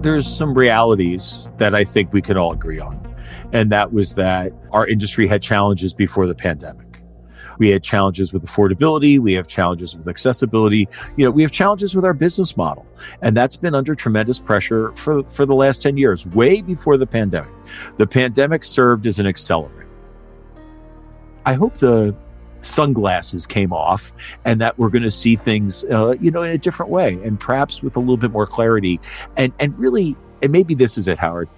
There's some realities that I think we can all agree on. And that was that our industry had challenges before the pandemic. We had challenges with affordability. We have challenges with accessibility. You know, we have challenges with our business model. And that's been under tremendous pressure for the last 10 years, way before the pandemic. The pandemic served as an accelerant. I hope the sunglasses came off and that we're going to see things, in a different way and perhaps with a little bit more clarity. And really, and maybe this is it, Howard,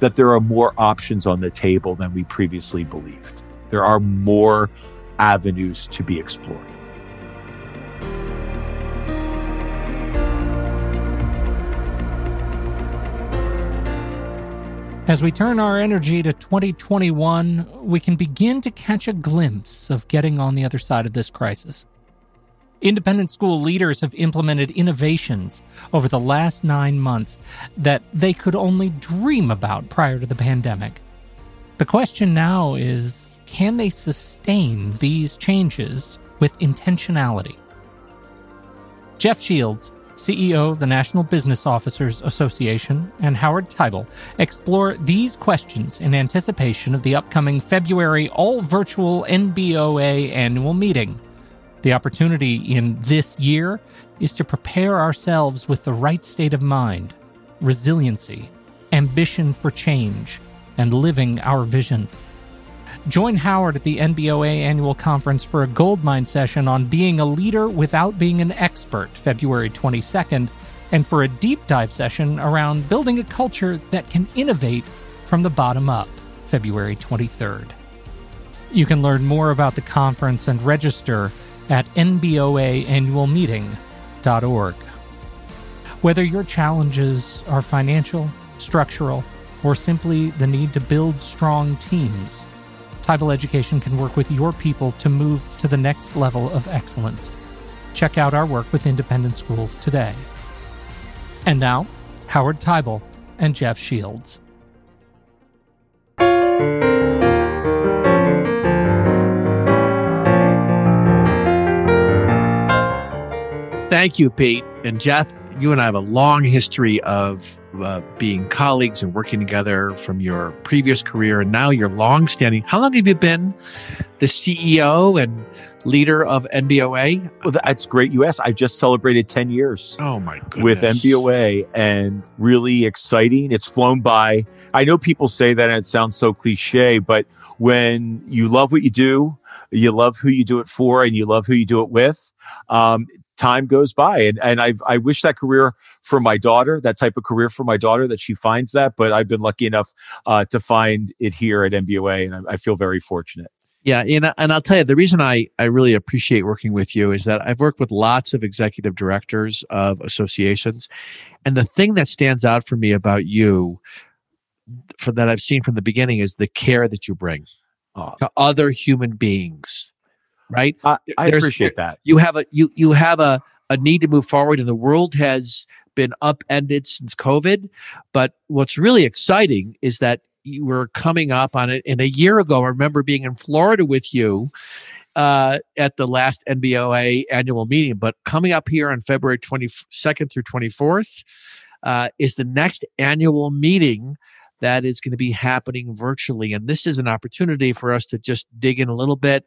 that there are more options on the table than we previously believed. There are more avenues to be explored. As we turn our energy to 2021, we can begin to catch a glimpse of getting on the other side of this crisis. Independent school leaders have implemented innovations over the last 9 months that they could only dream about prior to the pandemic. The question now is, can they sustain these changes with intentionality? Jeff Shields, CEO of the National Business Officers Association, and Howard Teibel explore these questions in anticipation of the upcoming February all-virtual NBOA annual meeting. The opportunity in this year is to prepare ourselves with the right state of mind, resiliency, ambition for change, and living our vision. Join Howard at the NBOA Annual Conference for a goldmine session on being a leader without being an expert, February 22nd, and for a deep dive session around building a culture that can innovate from the bottom up, February 23rd. You can learn more about the conference and register at nboaannualmeeting.org. Whether your challenges are financial, structural, or simply the need to build strong teams, Teibel Education can work with your people to move to the next level of excellence. Check out our work with independent schools today. And now, Howard Teibel and Jeff Shields. Thank you, Pete. And Jeff, you and I have a long history of being colleagues and working together from your previous career, and now you're longstanding. How long have you been the CEO and leader of NBOA? Well, that's great you asked. I just celebrated 10 years. Oh my goodness. With NBOA, and really exciting. It's flown by. I know people say that and it sounds so cliche, but when you love what you do, you love who you do it for, and you love who you do it with, time goes by. And I wish that career for my daughter, that type of career for my daughter, that she finds that. But I've been lucky enough to find it here at NBOA, and I feel very fortunate. Yeah. And I'll tell you, the reason I really appreciate working with you is that I've worked with lots of executive directors of associations. And the thing that stands out for me about you, for that I've seen from the beginning, is the care that you bring to other human beings. Right? I appreciate that. You have a need to move forward, and the world has been upended since COVID. But what's really exciting is that you were coming up on it. And a year ago, I remember being in Florida with you at the last NBOA annual meeting. But coming up here on February 22nd through 24th is the next annual meeting that is going to be happening virtually. And this is an opportunity for us to just dig in a little bit,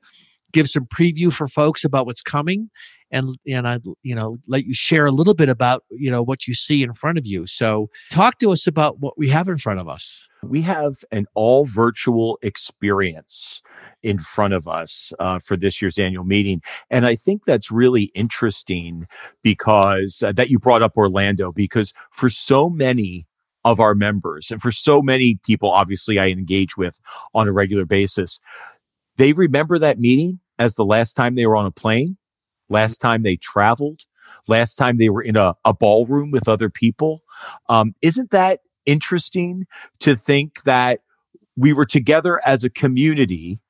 give some preview for folks about what's coming, and I let you share a little bit about what you see in front of you. So talk to us about what we have in front of us. We have an all virtual experience in front of us for this year's annual meeting. And I think that's really interesting because that you brought up Orlando, because for so many of our members and for so many people, obviously, I engage with on a regular basis, they remember that meeting as the last time they were on a plane, last time they traveled, last time they were in a ballroom with other people. Isn't that interesting to think that we were together as a community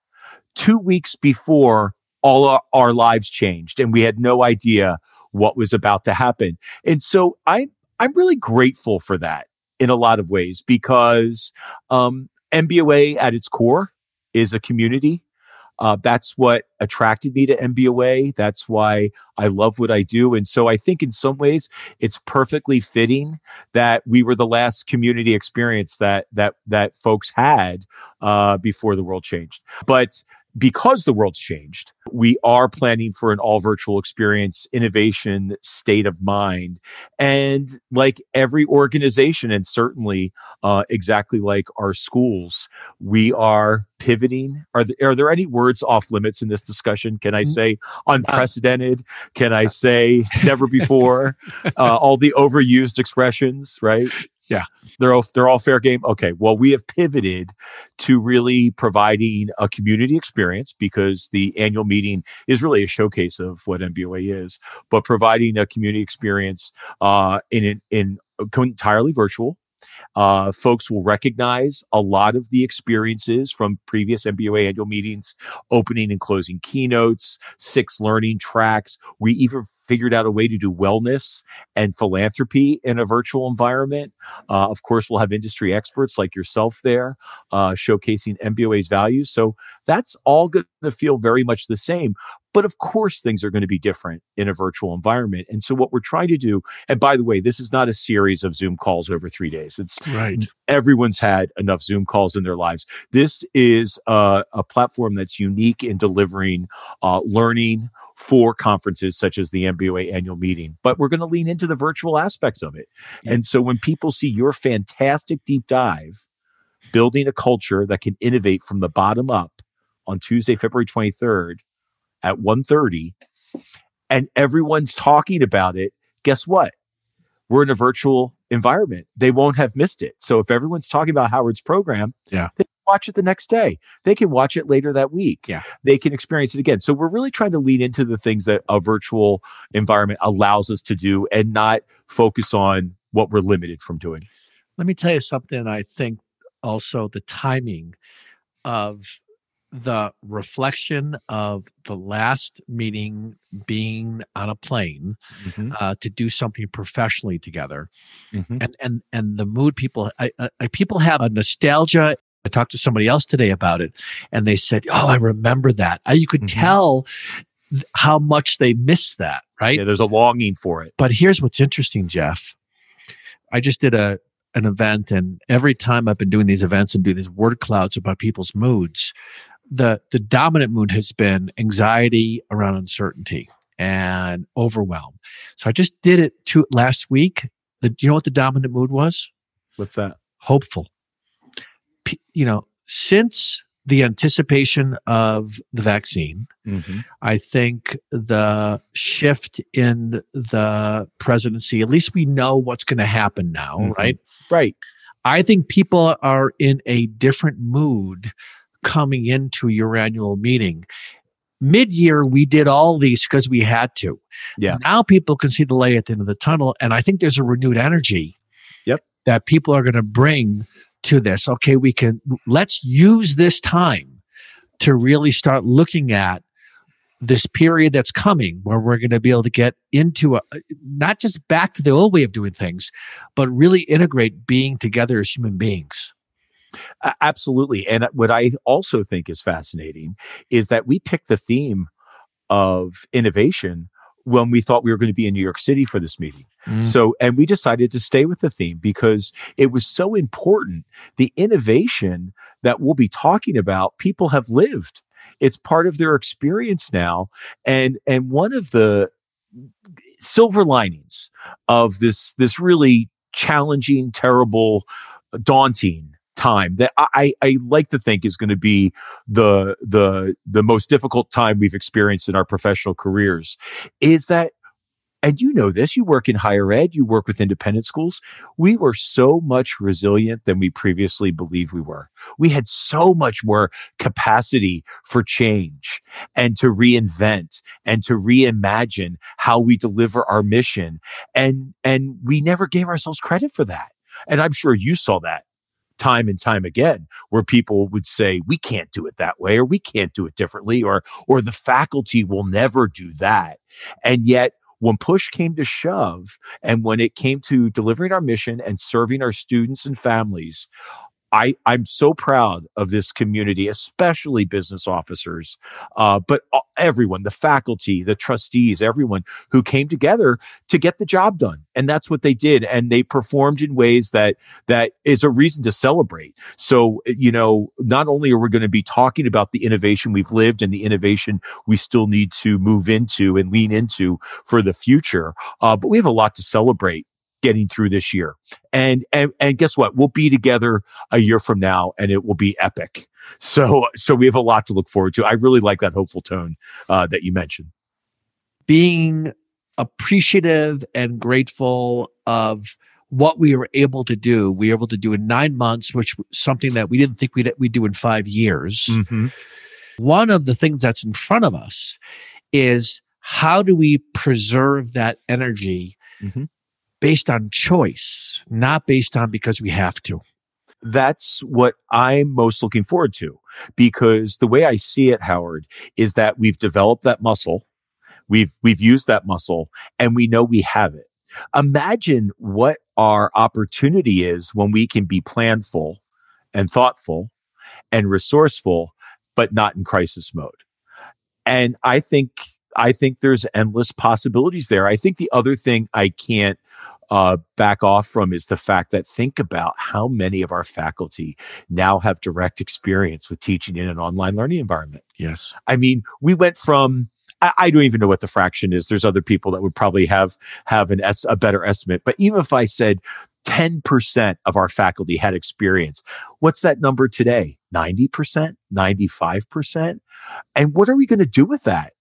2 weeks before all our lives changed, and we had no idea what was about to happen? And so I'm really grateful for that in a lot of ways, because MBOA at its core is a community. That's what attracted me to MBOA. That's why I love what I do. And so I think in some ways it's perfectly fitting that we were the last community experience that folks had before the world changed. But because the world's changed, we are planning for an all virtual experience, innovation, state of mind. And like every organization, and certainly exactly like our schools, we are pivoting. Are there any words off limits in this discussion? Can I say unprecedented? Can I say never before? All the overused expressions, right? Yeah, they're all fair game. Okay, well, we have pivoted to really providing a community experience because the annual meeting is really a showcase of what MBOA is, but providing a community experience in entirely virtual. Folks will recognize a lot of the experiences from previous MBOA annual meetings, opening and closing keynotes, 6 learning tracks. We even figured out a way to do wellness and philanthropy in a virtual environment. Of course, we'll have industry experts like yourself there showcasing MBOA's values. So that's all going to feel very much the same. But of course, things are going to be different in a virtual environment. And so what we're trying to do, and by the way, this is not a series of Zoom calls over 3 days. It's right. Everyone's had enough Zoom calls in their lives. This is a platform that's unique in delivering learning for conferences such as the MBOA annual meeting. But we're going to lean into the virtual aspects of it. And so when people see your fantastic deep dive, building a culture that can innovate from the bottom up on Tuesday, February 23rd, at 1:30, and everyone's talking about it, guess what? We're in a virtual environment. They won't have missed it. So if everyone's talking about Howard's program, they can watch it the next day. They can watch it later that week. They can experience it again. So we're really trying to lean into the things that a virtual environment allows us to do and not focus on what we're limited from doing. Let me tell you something. I think also the timing of the reflection of the last meeting being on a plane to do something professionally together, and the mood people people have a nostalgia. I talked to somebody else today about it, and they said, "Oh, I remember that." You could tell how much they missed that, right? Yeah, there's a longing for it. But here's what's interesting, Jeff. I just did an event, and every time I've been doing these events and doing these word clouds about people's moods, the dominant mood has been anxiety around uncertainty and overwhelm. So I just did it last week. Do you know what the dominant mood was? What's that? Hopeful. Since the anticipation of the vaccine, I think the shift in the presidency, at least we know what's going to happen now, right? Right. I think people are in a different mood coming into your annual meeting. Mid-year, we did all these because we had to. Yeah. Now people can see the light at the end of the tunnel, and I think there's a renewed energy that people are going to bring to this. Okay, let's use this time to really start looking at this period that's coming where we're going to be able to get into not just back to the old way of doing things, but really integrate being together as human beings. Absolutely. And what I also think is fascinating is that we picked the theme of innovation when we thought we were going to be in New York City for this meeting. So, and we decided to stay with the theme because it was so important. The innovation that we'll be talking about, people have lived. It's part of their experience now. And one of the silver linings of this really challenging, terrible, daunting time that I like to think is going to be the most difficult time we've experienced in our professional careers is that, and you know this, you work in higher ed, you work with independent schools, we were so much resilient than we previously believed we were. We had so much more capacity for change and to reinvent and to reimagine how we deliver our mission. And we never gave ourselves credit for that. And I'm sure you saw that time and time again, where people would say, we can't do it that way, or we can't do it differently, or the faculty will never do that. And yet, when push came to shove, and when it came to delivering our mission and serving our students and families, I'm so proud of this community, especially business officers, but everyone, the faculty, the trustees, everyone who came together to get the job done. And that's what they did. And they performed in ways that is a reason to celebrate. So, you know, not only are we going to be talking about the innovation we've lived and the innovation we still need to move into and lean into for the future, but we have a lot to celebrate getting through this year. And guess what? We'll be together a year from now and it will be epic. So we have a lot to look forward to. I really like that hopeful tone that you mentioned. Being appreciative and grateful of what we were able to do. We were able to do in 9 months, which was something that we didn't think we'd do in 5 years. Mm-hmm. One of the things that's in front of us is how do we preserve that energy mm-hmm. based on choice, not based on because we have to. That's what I'm most looking forward to, because the way I see it, Howard, is that we've developed that muscle, we've used that muscle, and we know we have it. Imagine what our opportunity is when we can be planful and thoughtful and resourceful, but not in crisis mode. And I think there's endless possibilities there. I think the other thing I can't back off from is the fact that think about how many of our faculty now have direct experience with teaching in an online learning environment. Yes. I mean, we went from, I don't even know what the fraction is. There's other people that would probably have a better estimate. But even if I said 10% of our faculty had experience, what's that number today? 90%, 95%? And what are we going to do with that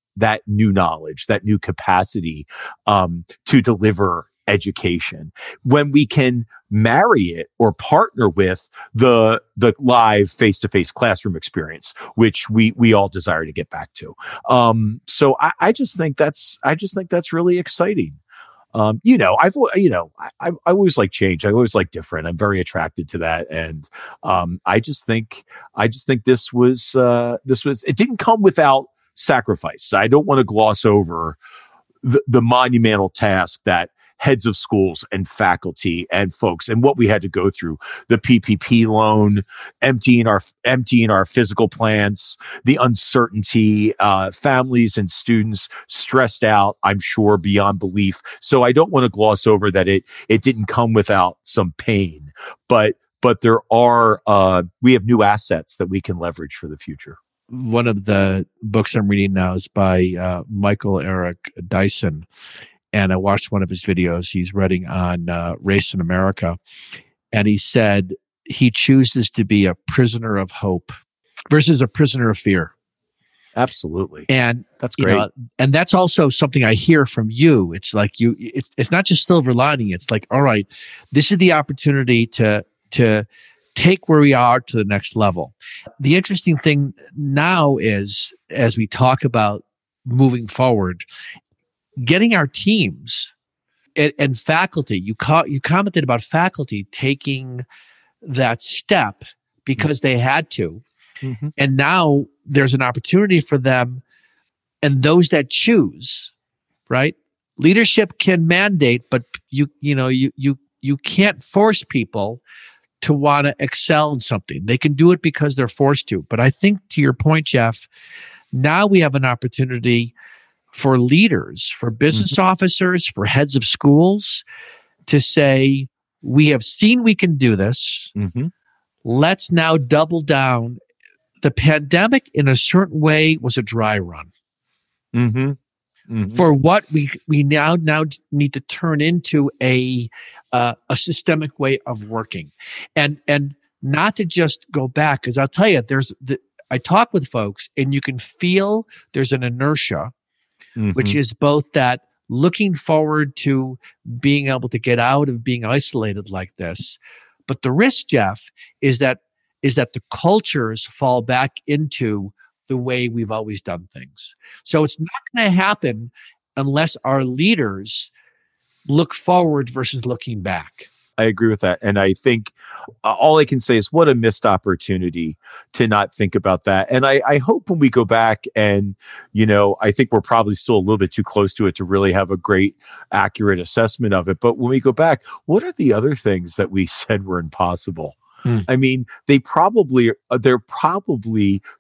new knowledge, that new capacity to deliver education, when we can marry it or partner with the live face-to-face classroom experience, which we all desire to get back to. So I just think that's really exciting. I always like change. I always like different. I'm very attracted to that. And I just think this was it didn't come without sacrifice. I don't want to gloss over the monumental task that heads of schools and faculty and folks and what we had to go through, the PPP loan, emptying our physical plants, the uncertainty, families and students stressed out, I'm sure, beyond belief. So I don't want to gloss over that it didn't come without some pain, but there are we have new assets that we can leverage for the future. One of the books I'm reading now is by Michael Eric Dyson, and I watched one of his videos. He's writing on race in America, and he said he chooses to be a prisoner of hope versus a prisoner of fear. Absolutely, and that's great. And that's also something I hear from you. It's like it's not just silver lining. It's like, all right, this is the opportunity to take where we are to the next level. The interesting thing now is, as we talk about moving forward, getting our teams and faculty, you commented about faculty taking that step because they had to. Mm-hmm. And now there's an opportunity for them and those that choose, right? Leadership can mandate, but you can't force people to want to excel in something. They can do it because they're forced to. But I think, to your point, Jeff, now we have an opportunity for leaders, for business mm-hmm. officers, for heads of schools to say, we have seen we can do this. Mm-hmm. Let's now double down. The pandemic, in a certain way, was a dry run. Mm-hmm. Mm-hmm. For what we now need to turn into a systemic way of working, and not to just go back, because I'll tell you, I talk with folks and you can feel there's an inertia, mm-hmm. which is both that looking forward to being able to get out of being isolated like this, but the risk, Jeff, is that the cultures fall back into the way we've always done things. So it's not going to happen unless our leaders look forward versus looking back. I agree with that. And I think all I can say is what a missed opportunity to not think about that. And I hope when we go back and, you know, I think we're probably still a little bit too close to it to really have a great, accurate assessment of it. But when we go back, what are the other things that we said were impossible? I mean, they're probably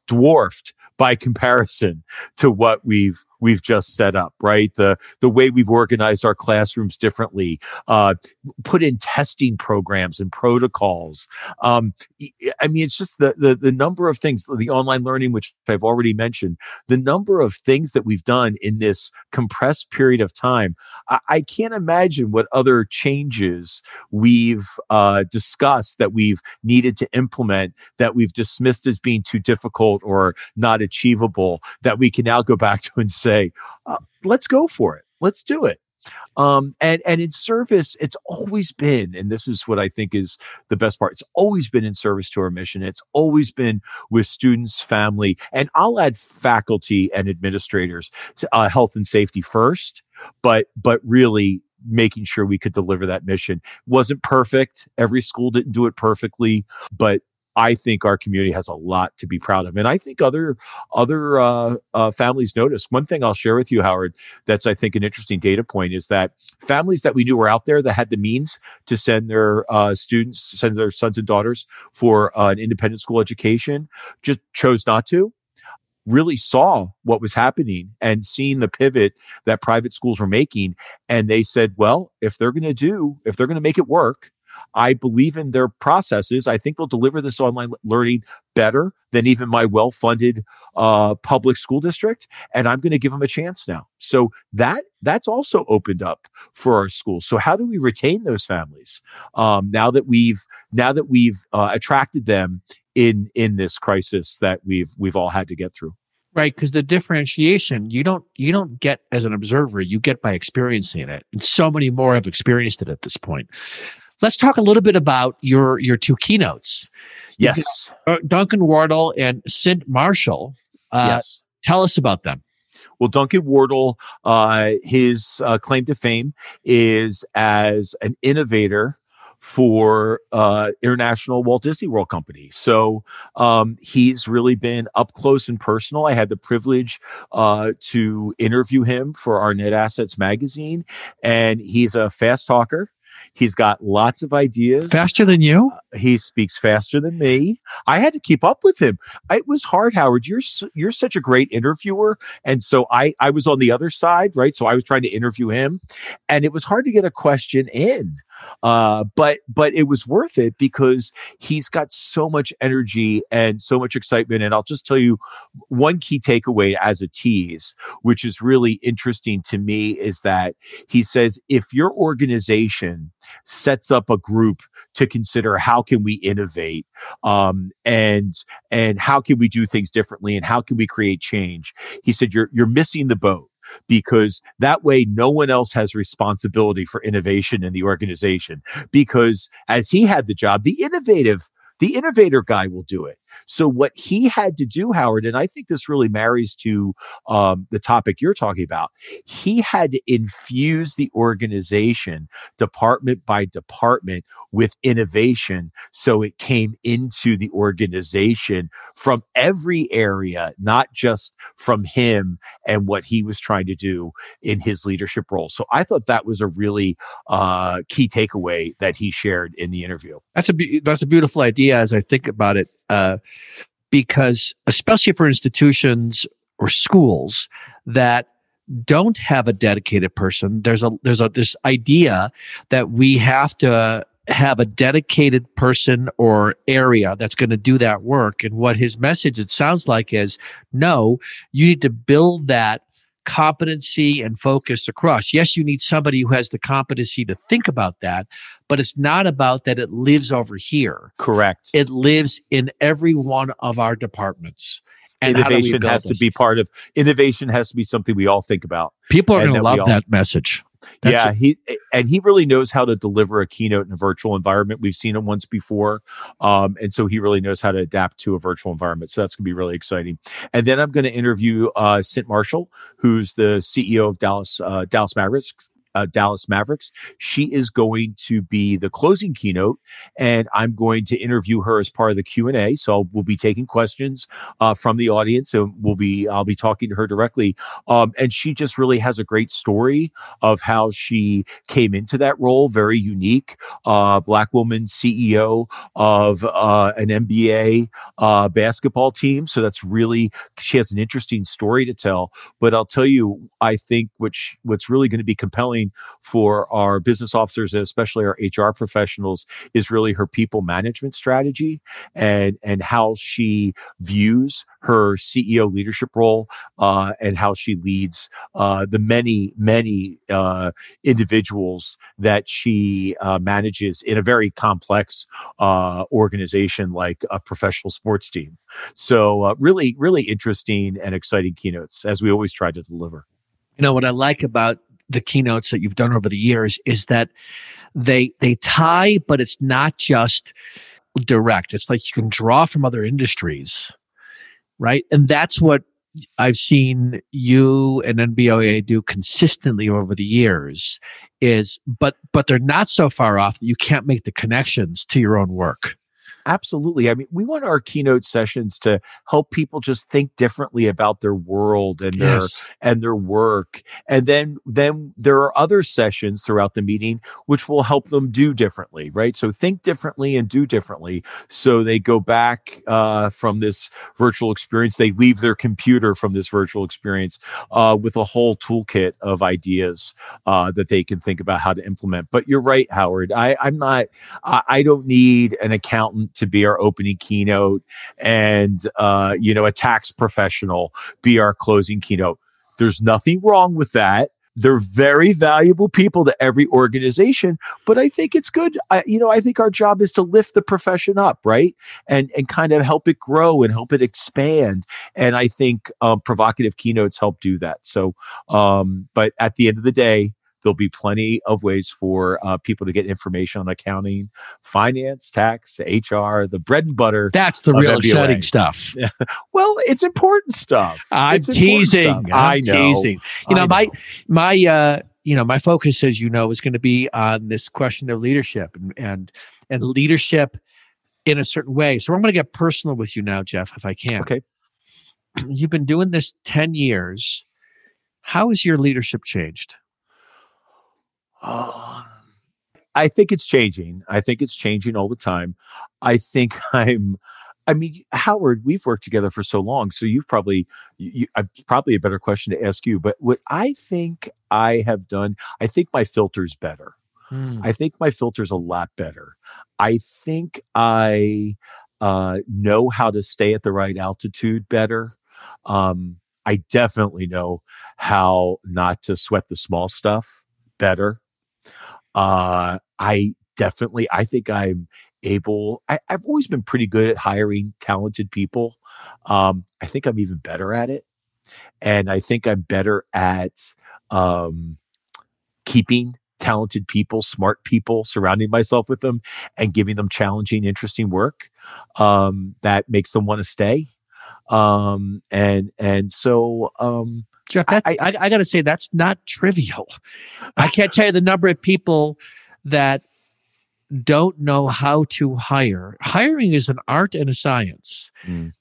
dwarfed by comparison to what we've just set up, right? The way we've organized our classrooms differently, put in testing programs and protocols. I mean, it's just the number of things, the online learning, which I've already mentioned, the number of things that we've done in this compressed period of time. I can't imagine what other changes we've discussed that we've needed to implement that we've dismissed as being too difficult or not achievable, that we can now go back to and say, let's go for it. Let's do it. And in service, it's always been, and this is what I think is the best part, it's always been in service to our mission. It's always been with students, family, and I'll add faculty and administrators, health and safety first, but really making sure we could deliver that mission. Wasn't perfect. Every school didn't do it perfectly, but I think our community has a lot to be proud of. And I think other families notice. One thing I'll share with you, Howard, that's I think an interesting data point is that families that we knew were out there that had the means to send their sons and daughters for an independent school education just chose not to. Really saw what was happening and seeing the pivot that private schools were making. And they said, well, if they're going to make it work, I believe in their processes. I think they'll deliver this online learning better than even my well-funded public school district. And I'm going to give them a chance now. So that's also opened up for our schools. So how do we retain those families now that we've attracted them in this crisis that we've all had to get through? Right, because the differentiation you don't get as an observer. You get by experiencing it, and so many more have experienced it at this point. Let's talk a little bit about your two keynotes. Yes. Duncan Wardle and Cynt Marshall. Yes. Tell us about them. Well, Duncan Wardle, his claim to fame is as an innovator for International Walt Disney World Company. So he's really been up close and personal. I had the privilege to interview him for our Net Assets magazine, and he's a fast talker. He's got lots of ideas. Faster than you? He speaks faster than me. I had to keep up with him. It was hard, Howard. You're such a great interviewer. And so I was on the other side, right? So I was trying to interview him. And it was hard to get a question in. But it was worth it because he's got so much energy and so much excitement. And I'll just tell you one key takeaway as a tease, which is really interesting to me, is that he says, if your organization sets up a group to consider how can we innovate, and how can we do things differently and how can we create change, he said, you're missing the boat. Because that way, no one else has responsibility for innovation in the organization. Because as he had the job, the innovator guy will do it. So what he had to do, Howard, and I think this really marries to the topic you're talking about, he had to infuse the organization department by department with innovation so it came into the organization from every area, not just from him and what he was trying to do in his leadership role. So I thought that was a really key takeaway that he shared in the interview. That's a beautiful idea as I think about it. Because especially for institutions or schools that don't have a dedicated person, there's this idea that we have to have a dedicated person or area that's going to do that work. And what his message, it sounds like, is no, you need to build that competency and focus across. Yes, you need somebody who has the competency to think about that, but it's not about that it lives over here. Correct. It lives in every one of our departments. And innovation has to be part of, innovation has to be something we all think about. People are going to love that message. Yeah, he really knows how to deliver a keynote in a virtual environment. We've seen him once before, and so he really knows how to adapt to a virtual environment. So that's going to be really exciting. And then I'm going to interview Cynt Marshall, who's the CEO of Dallas Mavericks. Dallas Mavericks. She is going to be the closing keynote, and I'm going to interview her as part of the Q&A. So we'll be taking questions from the audience, and I'll be talking to her directly. And she just really has a great story of how she came into that role, very unique, Black woman CEO of an NBA basketball team. So that's really, she has an interesting story to tell. But I'll tell you, I think what's really going to be compelling for our business officers, and especially our HR professionals, is really her people management strategy and how she views her CEO leadership role and how she leads the many, many individuals that she manages in a very complex organization like a professional sports team. So really, really interesting and exciting keynotes, as we always try to deliver. You know, what I like about the keynotes that you've done over the years is that they tie, but it's not just direct. It's like you can draw from other industries, right? And that's what I've seen you and NBOA do consistently over the years, but they're not so far off that you can't make the connections to your own work. Absolutely. I mean, we want our keynote sessions to help people just think differently about their world and their work. And then there are other sessions throughout the meeting which will help them do differently, right? So think differently and do differently. So they go back from this virtual experience, they leave their computer from this virtual experience with a whole toolkit of ideas that they can think about how to implement. But you're right, Howard. I don't need an accountant to be our opening keynote and, a tax professional be our closing keynote. There's nothing wrong with that. They're very valuable people to every organization, but I think it's good. I think our job is to lift the profession up, right? And kind of help it grow and help it expand. And I think provocative keynotes help do that. So, but at the end of the day, there'll be plenty of ways for people to get information on accounting, finance, tax, HR, the bread and butter. That's the real MBOA. Exciting stuff. Well, it's important stuff. I'm teasing. My focus, as you know, is going to be on this question of leadership and leadership in a certain way. So I'm going to get personal with you now, Jeff, if I can. Okay. You've been doing this 10 years. How has your leadership changed? I think it's changing. I think it's changing all the time. Howard, we've worked together for so long, so probably a better question to ask you, but what I think I have done, I think my filter's better. I think my filter's a lot better. I think I know how to stay at the right altitude better. I definitely know how not to sweat the small stuff better. I think I'm able, I've always been pretty good at hiring talented people. I think I'm even better at it. And I think I'm better at keeping talented people, smart people, surrounding myself with them and giving them challenging, interesting work that makes them want to stay. So, Jeff, I got to say, that's not trivial. I can't tell you the number of people that don't know how to hire. Hiring is an art and a science.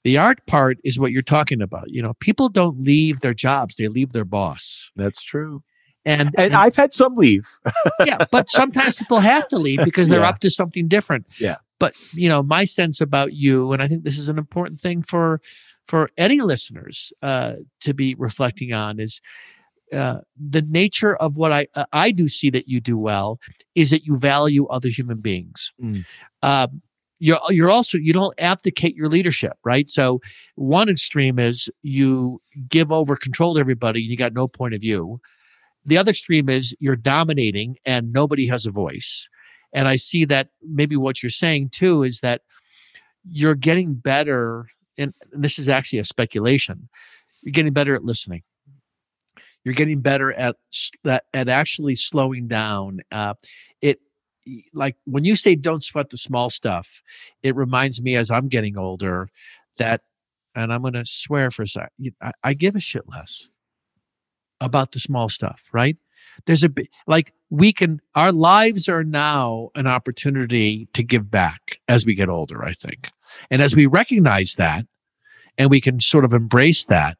The art part is what you're talking about. You know, people don't leave their jobs. They leave their boss. That's true. And I've had some leave. Yeah, but sometimes people have to leave because they're up to something different. Yeah. But, my sense about you, and I think this is an important thing for any listeners to be reflecting on, is the nature of what I do see that you do well is that you value other human beings. You're also, you don't abdicate your leadership, right? So one extreme is you give over control to everybody and you got no point of view. The other extreme is you're dominating and nobody has a voice. And I see that maybe what you're saying too is that you're getting better. And this is actually a speculation, you're getting better at listening. You're getting better at actually slowing down. Like when you say don't sweat the small stuff, it reminds me as I'm getting older that, and I'm going to swear for a second, I give a shit less. about the small stuff, right? There's a, like, we can, our lives are now an opportunity to give back as we get older, I think. And as we recognize that and we can sort of embrace that,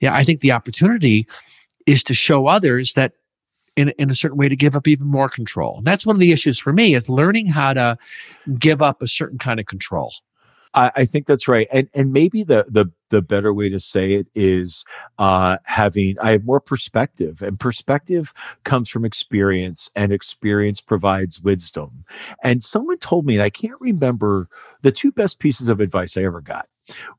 yeah, I think the opportunity is to show others that in a certain way to give up even more control. And that's one of the issues for me, is learning how to give up a certain kind of control. I think that's right. And maybe the better way to say it is I have more perspective, and perspective comes from experience, and experience provides wisdom. And someone told me, and I can't remember, the two best pieces of advice I ever got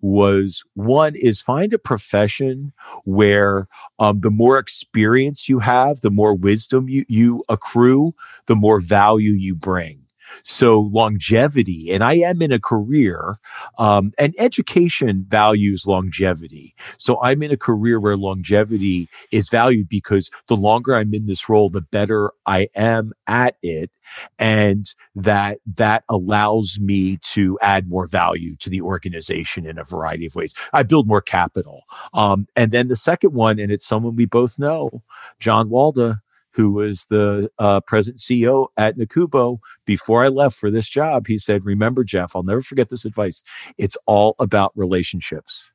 was, one is find a profession where the more experience you have, the more wisdom you accrue, the more value you bring. So longevity, and I am in a career, and education values longevity. So I'm in a career where longevity is valued, because the longer I'm in this role, the better I am at it. And that allows me to add more value to the organization in a variety of ways. I build more capital. And then the second one, and it's someone we both know, John Walda, who was the president CEO at Nakubo. Before I left for this job, he said, remember, Jeff, I'll never forget this advice. It's all about relationships.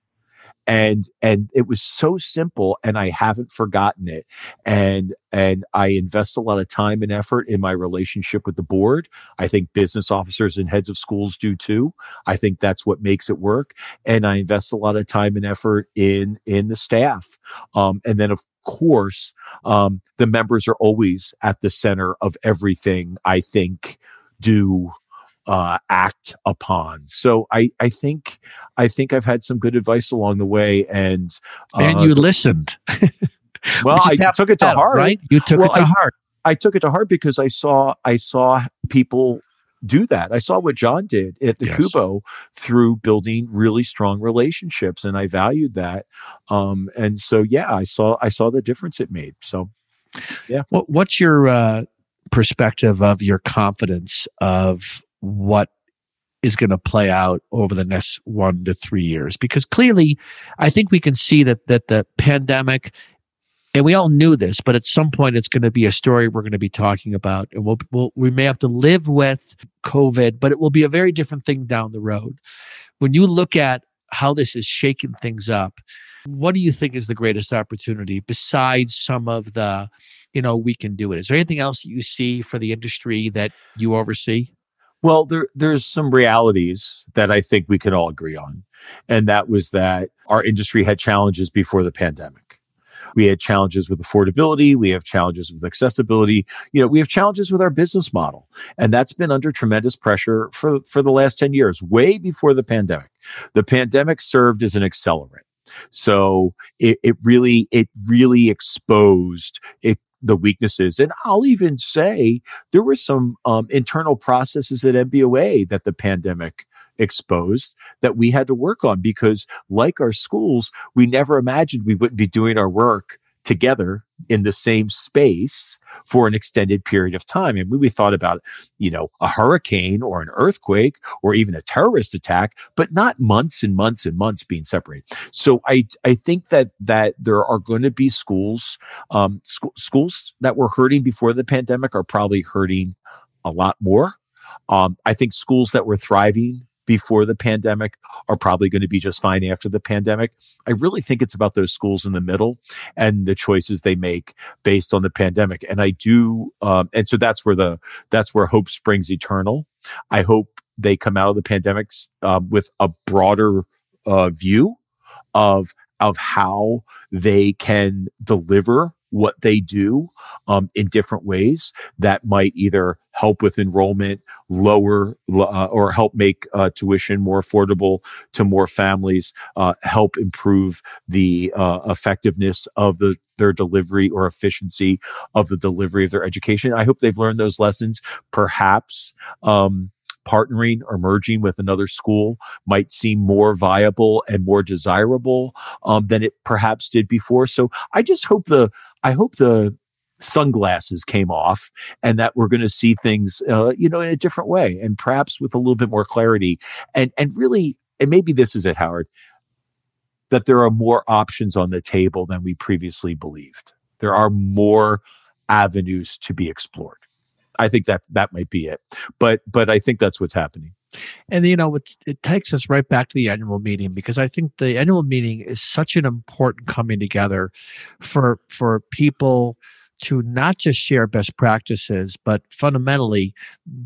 And it was so simple, and I haven't forgotten it. And I invest a lot of time and effort in my relationship with the board. I think business officers and heads of schools do too. I think that's what makes it work. And I invest a lot of time and effort in the staff. And then, of course, the members are always at the center of everything I think, do, act upon. So I think I've had some good advice along the way, and you listened. Well, I took it to heart, right? You took it to heart. I took it to heart because I saw people do that. I saw what John did at the Kubo through building really strong relationships, and I valued that. And so I saw the difference it made. So yeah. What's your perspective of your confidence of what is going to play out over the next 1 to 3 years? Because clearly, I think we can see that the pandemic, and we all knew this, but at some point it's going to be a story we're going to be talking about, and we may have to live with COVID, but it will be a very different thing down the road. When you look at how this is shaking things up, what do you think is the greatest opportunity besides some of the, we can do it? Is there anything else that you see for the industry that you oversee? Well, there's some realities that I think we can all agree on. And that was that our industry had challenges before the pandemic. We had challenges with affordability. We have challenges with accessibility. We have challenges with our business model. And that's been under tremendous pressure for the last 10 years, way before the pandemic. The pandemic served as an accelerant. So it really exposed it. The weaknesses. And I'll even say there were some internal processes at MBOA that the pandemic exposed that we had to work on, because like our schools, we never imagined we wouldn't be doing our work together in the same space for an extended period of time. And we thought about, a hurricane or an earthquake or even a terrorist attack, but not months and months and months being separated. So I think that there are going to be schools, schools that were hurting before the pandemic are probably hurting a lot more. I think schools that were thriving before the pandemic are probably going to be just fine after the pandemic. I really think it's about those schools in the middle and the choices they make based on the pandemic. And I do, and so that's where hope springs eternal. I hope they come out of the pandemic with a broader view of how they can deliver what they do in different ways that might either help with enrollment, lower or help make tuition more affordable to more families, help improve the effectiveness of their delivery or efficiency of the delivery of their education. I hope they've learned those lessons. Perhaps partnering or merging with another school might seem more viable and more desirable than it perhaps did before. So I just hope the sunglasses came off, and that we're going to see things, in a different way, and perhaps with a little bit more clarity. And really, and maybe this is it, Howard, that there are more options on the table than we previously believed. There are more avenues to be explored. I think that might be it. But I think that's what's happening. And, you know, it takes us right back to the annual meeting, because I think the annual meeting is such an important coming together for people to not just share best practices, but fundamentally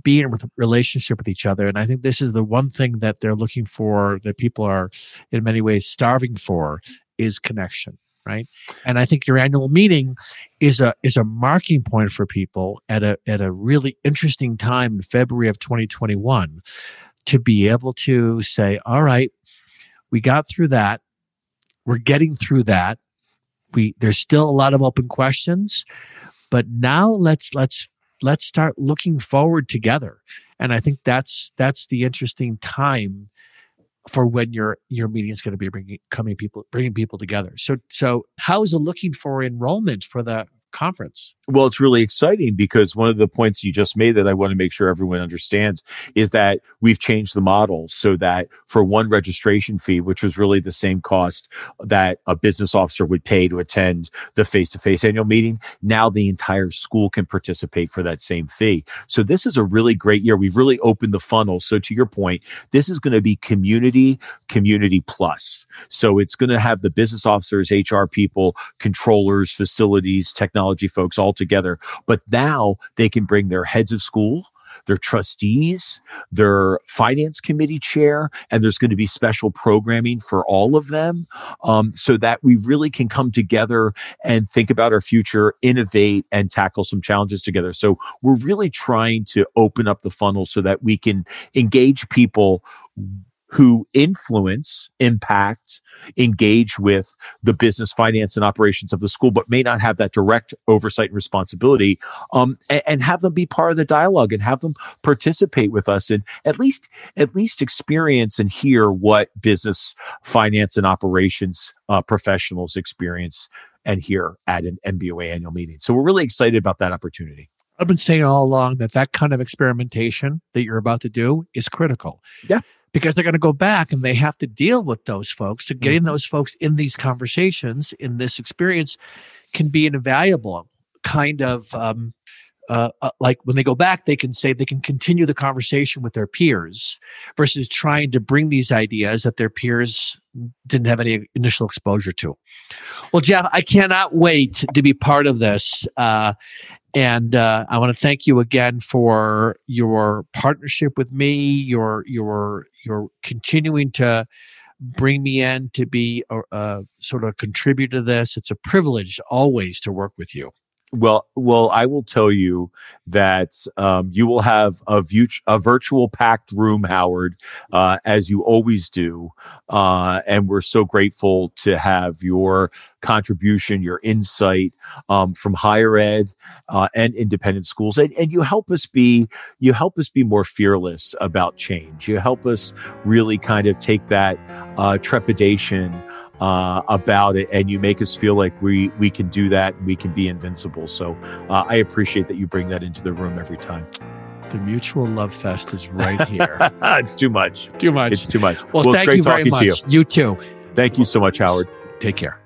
be in a relationship with each other. And I think this is the one thing that they're looking for, that people are in many ways starving for, is connection. Right. And I think your annual meeting is a marking point for people at a really interesting time in February of 2021 to be able to say, all right, we got through that. We're getting through that. There's still a lot of open questions, but now let's start looking forward together. And I think that's the interesting time for when your meeting is going to be bringing people together. So how is it looking for enrollment for the conference? Well, it's really exciting, because one of the points you just made that I want to make sure everyone understands is that we've changed the model so that for one registration fee, which was really the same cost that a business officer would pay to attend the face-to-face annual meeting, now the entire school can participate for that same fee. So this is a really great year. We've really opened the funnel. So to your point, this is going to be community plus. So it's going to have the business officers, HR people, controllers, facilities, technology folks all together. But now they can bring their heads of school, their trustees, their finance committee chair, and there's going to be special programming for all of them, so that we really can come together and think about our future, innovate, and tackle some challenges together. So we're really trying to open up the funnel so that we can engage people who influence, impact, engage with the business, finance, and operations of the school, but may not have that direct oversight and responsibility, and have them be part of the dialogue and have them participate with us and at least experience and hear what business, finance, and operations professionals experience and hear at an MBOA annual meeting. So we're really excited about that opportunity. I've been saying all along that kind of experimentation that you're about to do is critical. Yeah. Because they're going to go back and they have to deal with those folks. And getting those folks in these conversations, in this experience, can be an invaluable kind of, like when they go back, they can say they can continue the conversation with their peers versus trying to bring these ideas that their peers didn't have any initial exposure to. Well, Jeff, I cannot wait to be part of this. And I want to thank you again for your partnership with me, your continuing to bring me in to be a sort of contributor to this. It's a privilege always to work with you. Well, I will tell you that you will have a virtual packed room, Howard, as you always do. And we're so grateful to have your contribution, your insight from higher ed and independent schools. And you help us be more fearless about change. You help us really kind of take that trepidation about it, and you make us feel like we can do that and we can be invincible. So I appreciate that you bring that into the room every time. The mutual love fest is right here. It's too much. It's too much. Well, thank you very much. You too. Thank you so much, Howard. Take care.